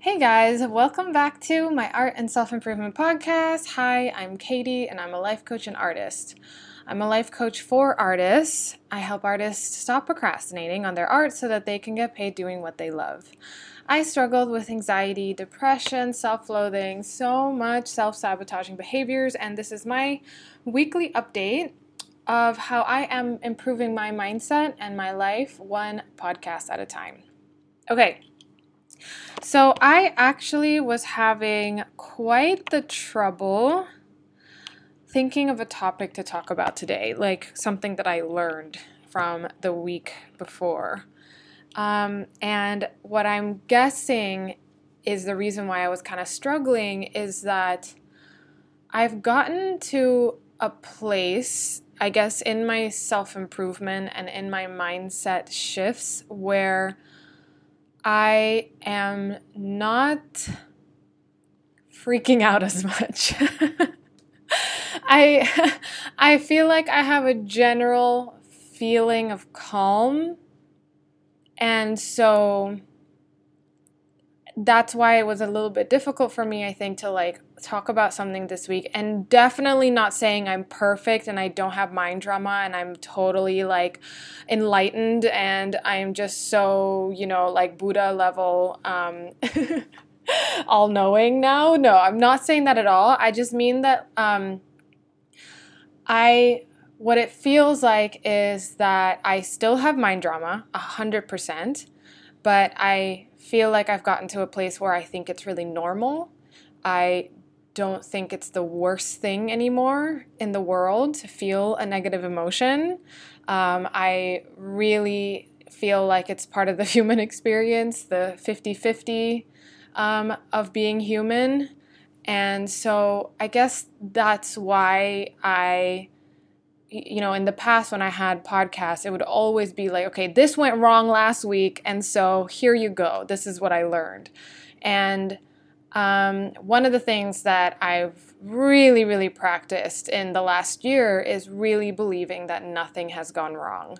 Hey guys, welcome back to my Art and Self-Improvement Podcast. Hi, I'm Katie and I'm a life coach and artist. I'm a life coach for artists. I help artists stop procrastinating on their art so that they can get paid doing what they love. I struggled with anxiety, depression, self-loathing, so much self-sabotaging behaviors, and this is my weekly update of how I am improving my mindset and my life one podcast at a time. Okay. So I actually was having quite the trouble thinking of a topic to talk about today, like something that I learned from the week before. And what I'm guessing is the reason why I was kind of struggling is that I've gotten to a place, I guess, in my self-improvement and in my mindset shifts where I am not freaking out as much. I feel like I have a general feeling of calm, and so that's why it was a little bit difficult for me, I think, to like talk about something this week. And definitely not saying I'm perfect and I don't have mind drama and I'm totally like enlightened and I'm just so, you know, like Buddha level all-knowing now. No, I'm not saying that at all. I just mean that what it feels like is that I still have mind drama 100%, but I feel like I've gotten to a place where I think it's really normal. I don't think it's the worst thing anymore in the world to feel a negative emotion. I really feel like it's part of the human experience, the 50-50 of being human. And so I guess that's why I, you know, in the past when I had podcasts, it would always be like, okay, this went wrong last week, and so here you go. This is what I learned. And one of the things that I've really, really practiced in the last year is really believing that nothing has gone wrong.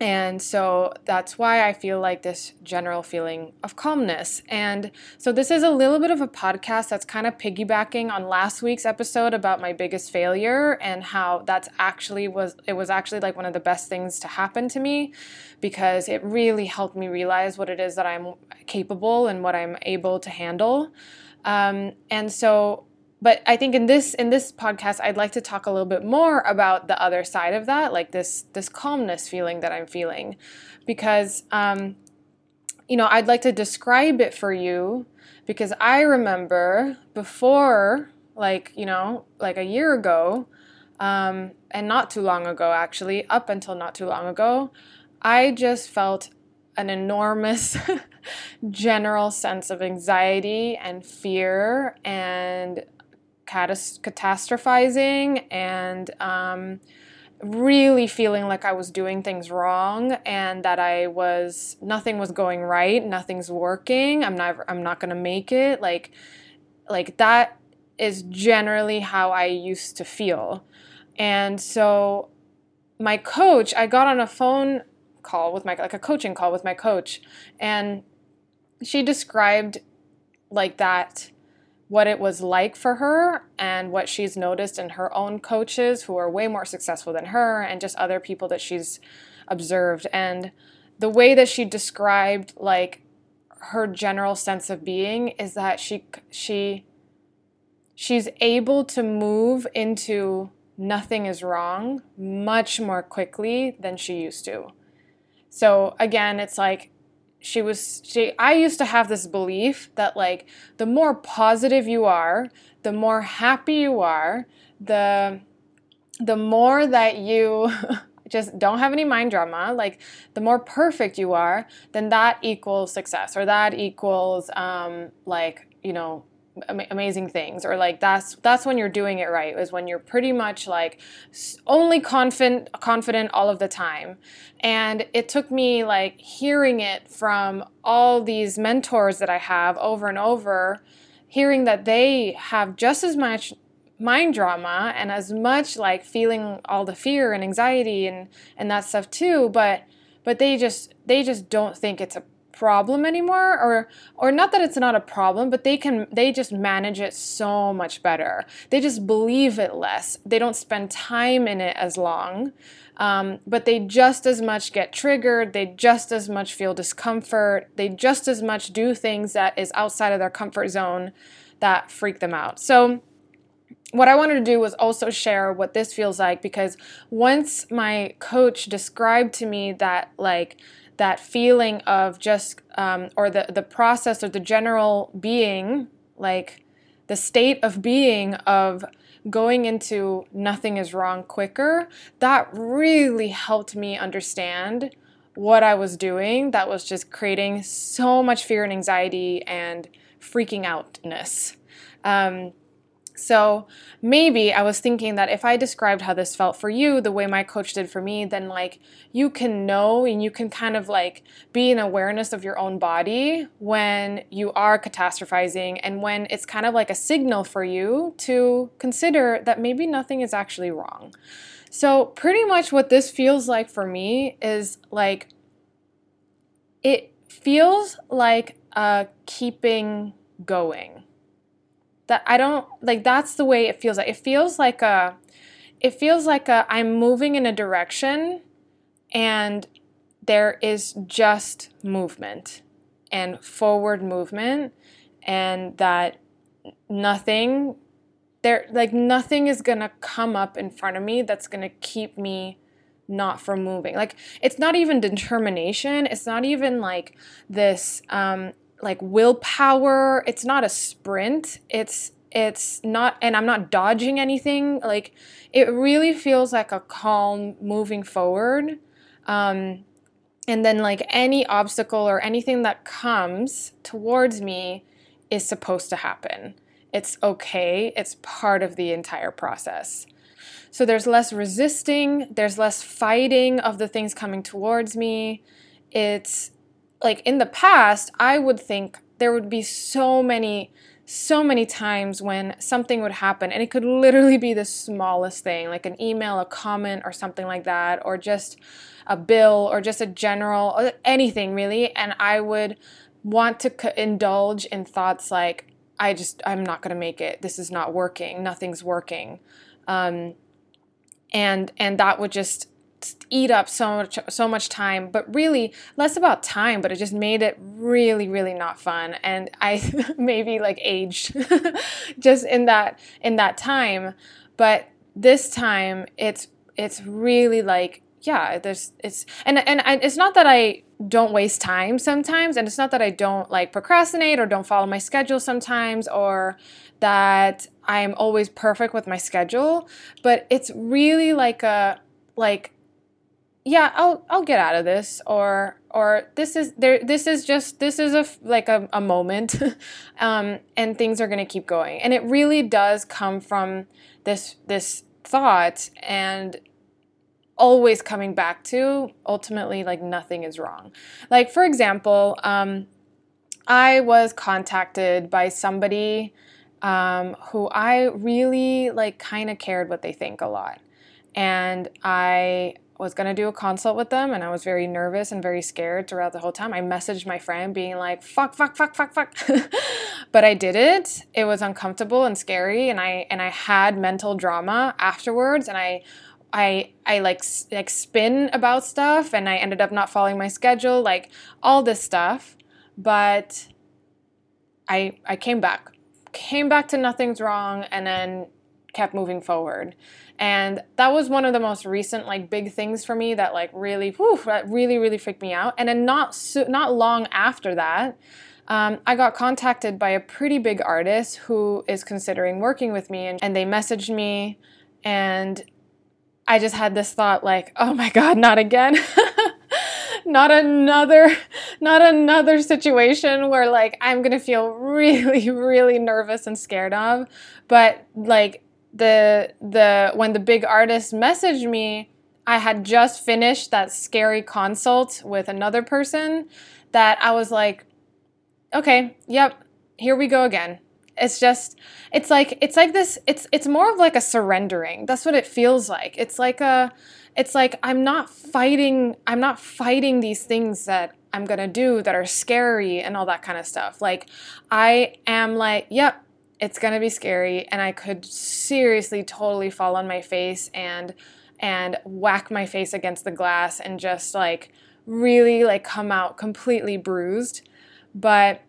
And so that's why I feel like this general feeling of calmness. And so this is a little bit of a podcast that's kind of piggybacking on last week's episode about my biggest failure and how it was actually like one of the best things to happen to me, because it really helped me realize what it is that I'm capable and what I'm able to handle. But I think in this podcast, I'd like to talk a little bit more about the other side of that, like this calmness feeling that I'm feeling, because, you know, I'd like to describe it for you, because I remember before, like, you know, like a year ago, and not too long ago, actually, up until not too long ago, I just felt an enormous general sense of anxiety and fear and catastrophizing and really feeling like I was doing things wrong and that nothing was going right, nothing's working, I'm not gonna make it. Like that is generally how I used to feel. And so my coach, I got on a phone call with a coaching call with my coach, and she described like that what it was like for her and what she's noticed in her own coaches who are way more successful than her and just other people that she's observed. And the way that she described like her general sense of being is that she's able to move into nothing is wrong much more quickly than she used to. So again, it's like I used to have this belief that like the more positive you are, the more happy you are, the more that you just don't have any mind drama, like the more perfect you are, then that equals success, or that equals like, you know, amazing things, or like that's when you're doing it right, is when you're pretty much like only confident all of the time. And it took me like hearing it from all these mentors that I have over and over, hearing that they have just as much mind drama and as much like feeling all the fear and anxiety and that stuff too, but they just don't think it's a problem anymore, or not that it's not a problem, but they just manage it so much better. They just believe it less. They don't spend time in it as long, but they just as much get triggered. They just as much feel discomfort. They just as much do things that is outside of their comfort zone that freak them out. So what I wanted to do was also share what this feels like, because once my coach described to me that, like, that feeling of just, or the process or the general being, like the state of being of going into nothing is wrong quicker, that really helped me understand what I was doing that was just creating so much fear and anxiety and freaking outness. So maybe I was thinking that if I described how this felt for you the way my coach did for me, then, like, you can know and you can kind of, like, be in awareness of your own body when you are catastrophizing and when it's kind of like a signal for you to consider that maybe nothing is actually wrong. So pretty much what this feels like for me is, like, it feels like keeping going. That I don't, like, that's the way it feels like. It feels like I'm moving in a direction and there is just movement and forward movement, and that nothing there, like, nothing is gonna come up in front of me that's gonna keep me not from moving. Like, it's not even determination. It's not even like this, like willpower. It's not a sprint. It's not, and I'm not dodging anything. Like, it really feels like a calm moving forward. And then, like, any obstacle or anything that comes towards me is supposed to happen. It's okay. It's part of the entire process. So there's less resisting. There's less fighting of the things coming towards me. It's, like, in the past, I would think there would be so many times when something would happen, and it could literally be the smallest thing, like an email, a comment, or something like that, or just a bill, or just a general, or anything really, and I would want to indulge in thoughts like, I'm not going to make it, this is not working, nothing's working, and that would just eat up so much time, but really less about time, but it just made it really, really not fun. And I maybe, like, aged just in that time. But this time it's really, like, yeah, it's not that I don't waste time sometimes, and it's not that I don't, like, procrastinate or don't follow my schedule sometimes, or that I'm always perfect with my schedule, but it's really like yeah, I'll get out of this, or this is a moment, and things are gonna keep going. And it really does come from this thought, and always coming back to ultimately, like, nothing is wrong. Like, for example, I was contacted by somebody who I really, like, kind of cared what they think a lot, and I was going to do a consult with them, and I was very nervous and very scared throughout the whole time. I messaged my friend being like, fuck. But I did it. It was uncomfortable and scary, and I had mental drama afterwards, and I like spin about stuff, and I ended up not following my schedule, like all this stuff. But I came back to nothing's wrong, and then kept moving forward. And that was one of the most recent, like, big things for me that, like, really, that really, really freaked me out. And then not long after that, I got contacted by a pretty big artist who is considering working with me, and they messaged me, and I just had this thought, like, oh my God, not again. Not another situation where, like, I'm going to feel really, really nervous and scared of. But, like, when the big artist messaged me, I had just finished that scary consult with another person that I was like, okay, yep, here we go again. It's just, it's more of like a surrendering. That's what it feels like. It's like I'm not fighting these things that I'm going to do that are scary and all that kind of stuff. Like I am like, yep, it's going to be scary. And I could seriously totally fall on my face and whack my face against the glass and just like really like come out completely bruised. But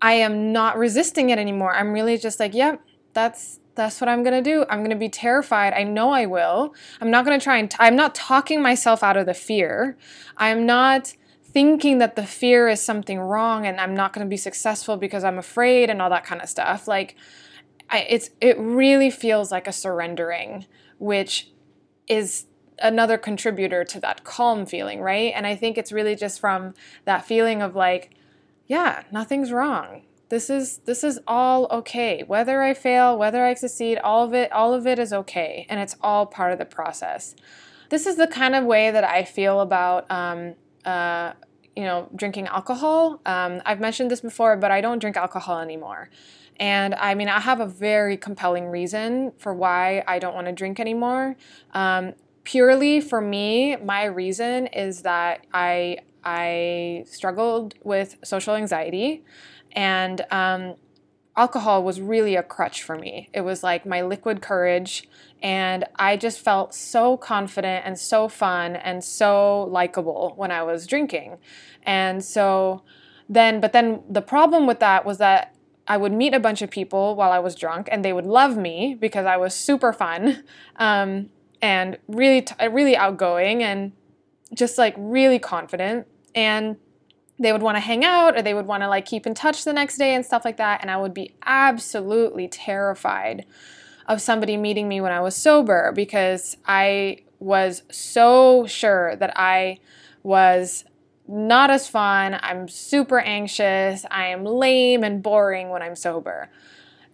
I am not resisting it anymore. I'm really just like, yep, that's what I'm going to do. I'm going to be terrified. I know I will. I'm not going to try and I'm not talking myself out of the fear. I'm not thinking that the fear is something wrong and I'm not going to be successful because I'm afraid and all that kind of stuff. Like it really feels like a surrendering, which is another contributor to that calm feeling, right? And I think it's really just from that feeling of like, yeah, nothing's wrong. This is all okay. Whether I fail, whether I succeed, all of it is okay. And it's all part of the process. This is the kind of way that I feel about, drinking alcohol. I've mentioned this before, but I don't drink alcohol anymore. And I mean, I have a very compelling reason for why I don't want to drink anymore. Purely for me, my reason is that I struggled with social anxiety, and alcohol was really a crutch for me. It was like my liquid courage, and I just felt so confident and so fun and so likable when I was drinking. And so then the problem with that was that I would meet a bunch of people while I was drunk, and they would love me because I was super fun and really outgoing and just like really confident, and they would want to hang out or they would want to like keep in touch the next day and stuff like that. And I would be absolutely terrified of somebody meeting me when I was sober because I was so sure that I was not as fun. I'm super anxious. I am lame and boring when I'm sober.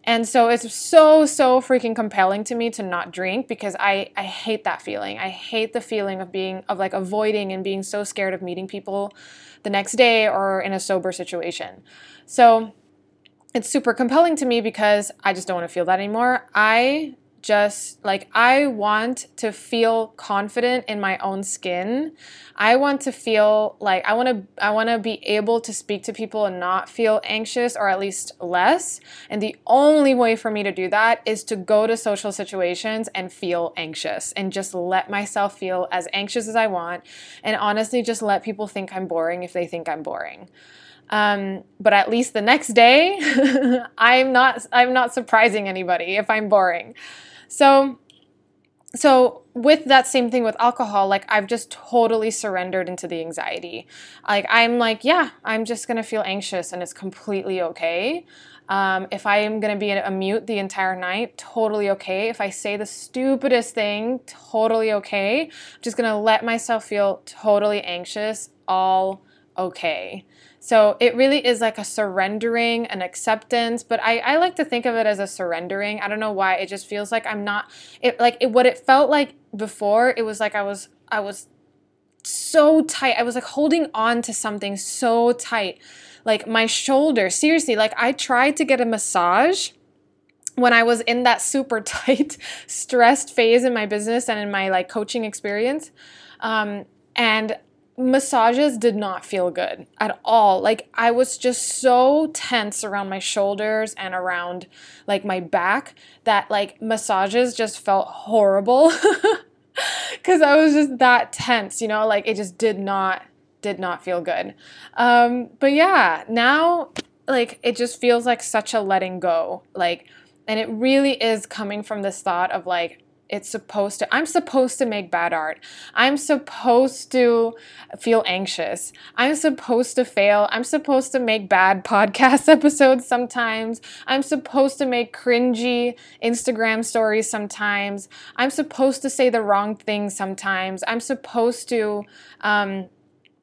And so it's so freaking compelling to me to not drink because I hate that feeling. I hate the feeling of like avoiding and being so scared of meeting people the next day or in a sober situation. So it's super compelling to me because I just don't want to feel that anymore. I want to feel confident in my own skin. I want to feel like I want to be able to speak to people and not feel anxious, or at least less. And the only way for me to do that is to go to social situations and feel anxious and just let myself feel as anxious as I want. And honestly, just let people think I'm boring if they think I'm boring. But at least the next day, I'm not surprising anybody if I'm boring. So with that same thing with alcohol, like I've just totally surrendered into the anxiety. Like I'm like, yeah, I'm just going to feel anxious and it's completely okay. If I am going to be a mute the entire night, totally okay. If I say the stupidest thing, totally okay. I'm just going to let myself feel totally anxious, all okay. So it really is like a surrendering, an acceptance, but I like to think of it as a surrendering. I don't know why. It just feels like what it felt like before, it was like I was so tight. I was like holding on to something so tight. Like my shoulder, seriously, like I tried to get a massage when I was in that super tight, stressed phase in my business and in my like coaching experience. And massages did not feel good at all. Like I was just so tense around my shoulders and around like my back that like massages just felt horrible because I was just that tense, you know, like it just did not feel good. But yeah, now like it just feels like such a letting go, like, and it really is coming from this thought of like, I'm supposed to make bad art. I'm supposed to feel anxious. I'm supposed to fail. I'm supposed to make bad podcast episodes sometimes. I'm supposed to make cringy Instagram stories sometimes. I'm supposed to say the wrong thing sometimes. I'm supposed to,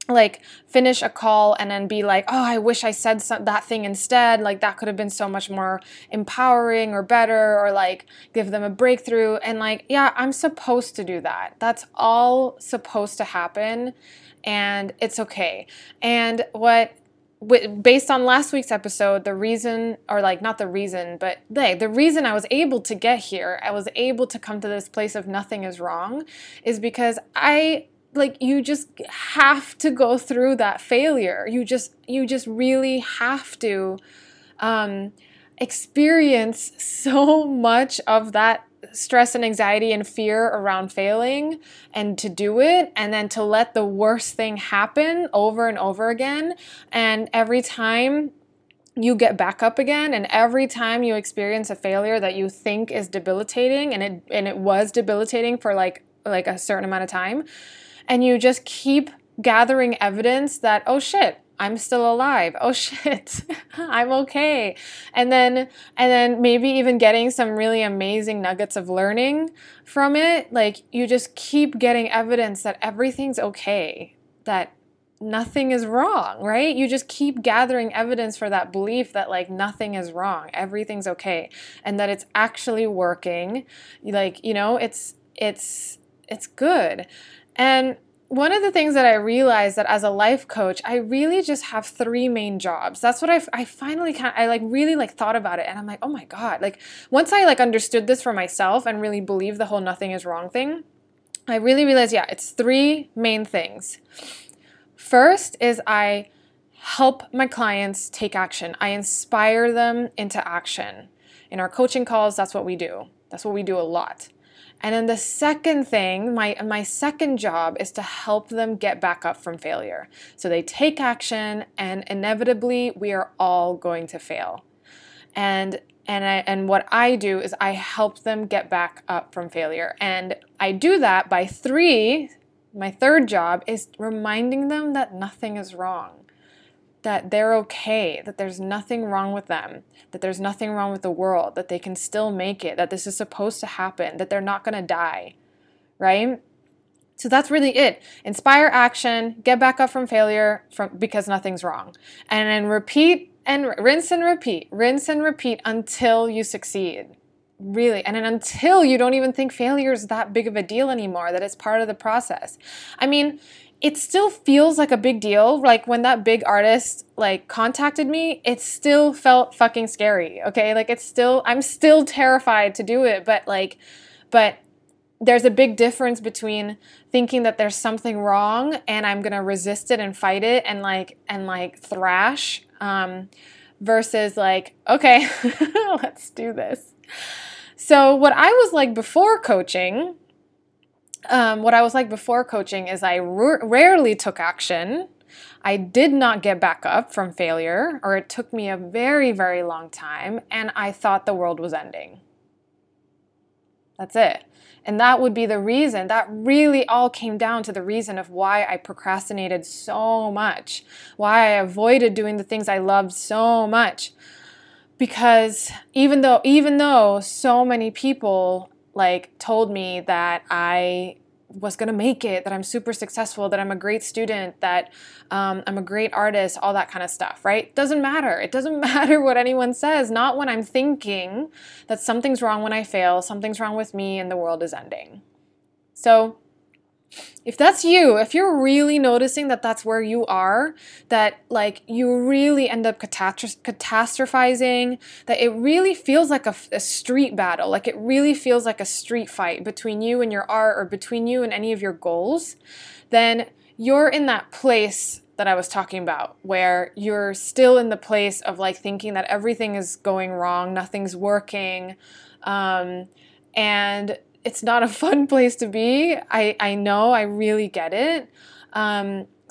like finish a call and then be like, oh, I wish I said that thing instead. Like that could have been so much more empowering or better, or like give them a breakthrough. And like, yeah, I'm supposed to do that. That's all supposed to happen and it's okay. And what based on last week's episode, the reason, or like not the reason, but the reason I was able to get here, I was able to come to this place of nothing is wrong, is because you just have to go through that failure. You just really have to experience so much of that stress and anxiety and fear around failing, and to do it, and then to let the worst thing happen over and over again. And every time you get back up again, and every time you experience a failure that you think is debilitating, and it was debilitating for like a certain amount of time, and you just keep gathering evidence that, oh shit, I'm still alive. Oh shit, I'm okay. And then maybe even getting some really amazing nuggets of learning from it. Like, you just keep getting evidence that everything's okay, that nothing is wrong, right? You just keep gathering evidence for that belief that nothing is wrong, everything's okay, and that it's actually working. It's good. And one of the things that I realized that as a life coach, I really just have three main jobs. That's what I finally really thought about it. And I'm like, oh my God, once I understood this for myself and really believed the whole nothing is wrong thing, I really realized, it's three main things. First is I help my clients take action. I inspire them into action. In our coaching calls, that's what we do. That's what we do a lot. And then the second thing, my second job, is to help them get back up from failure. So they take action, and inevitably we are all going to fail. And what I do is I help them get back up from failure. And I do that by my third job is reminding them that nothing is wrong, that they're okay, that there's nothing wrong with them, that there's nothing wrong with the world, that they can still make it, that this is supposed to happen, that they're not going to die, right? So that's really it. Inspire action, get back up from failure because nothing's wrong. And then repeat and rinse and repeat until you succeed. Really, and then until you don't even think failure is that big of a deal anymore, that it's part of the process. I mean, it still feels like a big deal. Like, when that big artist contacted me, it still felt fucking scary. Okay. I'm still terrified to do it, but there's a big difference between thinking that there's something wrong and I'm going to resist it and fight it and thrash, versus okay, let's do this. So what I was like before coaching, is I rarely took action. I did not get back up from failure, or it took me a very, very long time, and I thought the world was ending. That's it. And that would be the reason. That really all came down to the reason of why I procrastinated so much, why I avoided doing the things I loved so much. Because even though so many people told me that I was going to make it, that I'm super successful, that I'm a great student, that I'm a great artist, all that kind of stuff, right? Doesn't matter. It doesn't matter what anyone says. Not when I'm thinking that something's wrong when I fail, something's wrong with me, and the world is ending. So if that's you, if you're really noticing that that's where you are, that you really end up catastrophizing, that it really feels like a street battle, it really feels like a street fight between you and your art, or between you and any of your goals, then you're in that place that I was talking about, where you're still in the place of thinking that everything is going wrong, nothing's working, and it's not a fun place to be. I know, I really get it.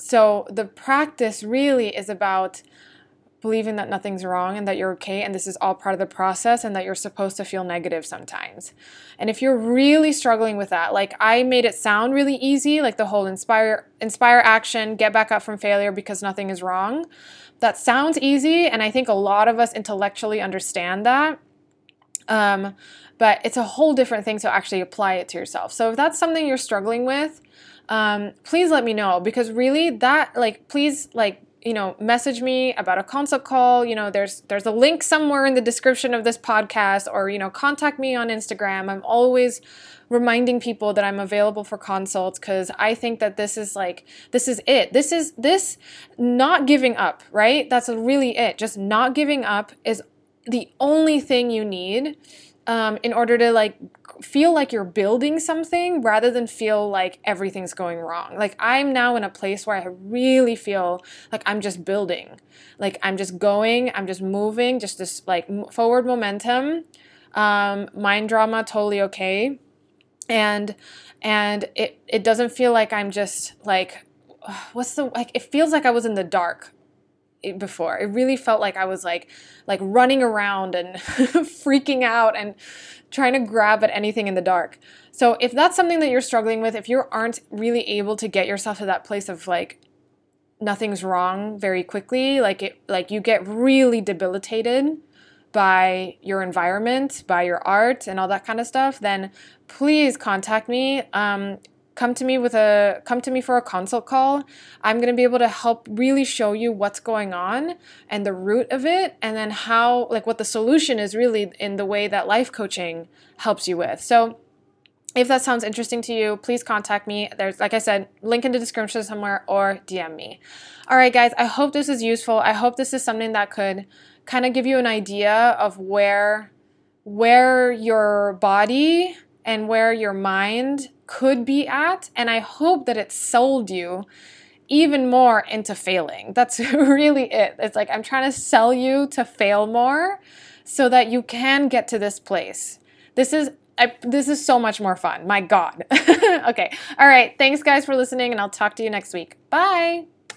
So the practice really is about believing that nothing's wrong and that you're okay, and this is all part of the process, and that you're supposed to feel negative sometimes. And if you're really struggling with that, I made it sound really easy, the whole inspire action, get back up from failure because nothing is wrong. That sounds easy, and I think a lot of us intellectually understand that. But it's a whole different thing to actually apply it to yourself. So if that's something you're struggling with, please let me know, because really that, please you know, message me about a consult call. You know, there's a link somewhere in the description of this podcast, or, you know, contact me on Instagram. I'm always reminding people that I'm available for consults, because I think that this is it. This not giving up, right? That's really it. Just not giving up is the only thing you need in order to like feel like you're building something, rather than feel like everything's going wrong. Like, I'm now in a place where I really feel like I'm just building, like I'm just going, I'm just moving, just this like forward momentum, mind drama, totally okay. And it doesn't feel like I'm just like, it feels like I was in the dark before. It really felt like I was like running around and freaking out and trying to grab at anything in the dark. So if that's something that you're struggling with, if you aren't really able to get yourself to that place of like, nothing's wrong very quickly, like you get really debilitated by your environment, by your art and all that kind of stuff, then please contact me. Come to me for a consult call. I'm going to be able to help really show you what's going on and the root of it, and then how, like, what the solution is really in the way that life coaching helps you with. So if that sounds interesting to you, please contact me. There's, like I said, link in the description somewhere, or DM me. All right, guys, I hope this is useful. I hope this is something that could kind of give you an idea of where your body and where your mind could be at, and I hope that it sold you even more into failing. That's really it. It's like I'm trying to sell you to fail more so that you can get to this place. This is so much more fun. My God. Okay. All right. Thanks, guys, for listening, and I'll talk to you next week. Bye.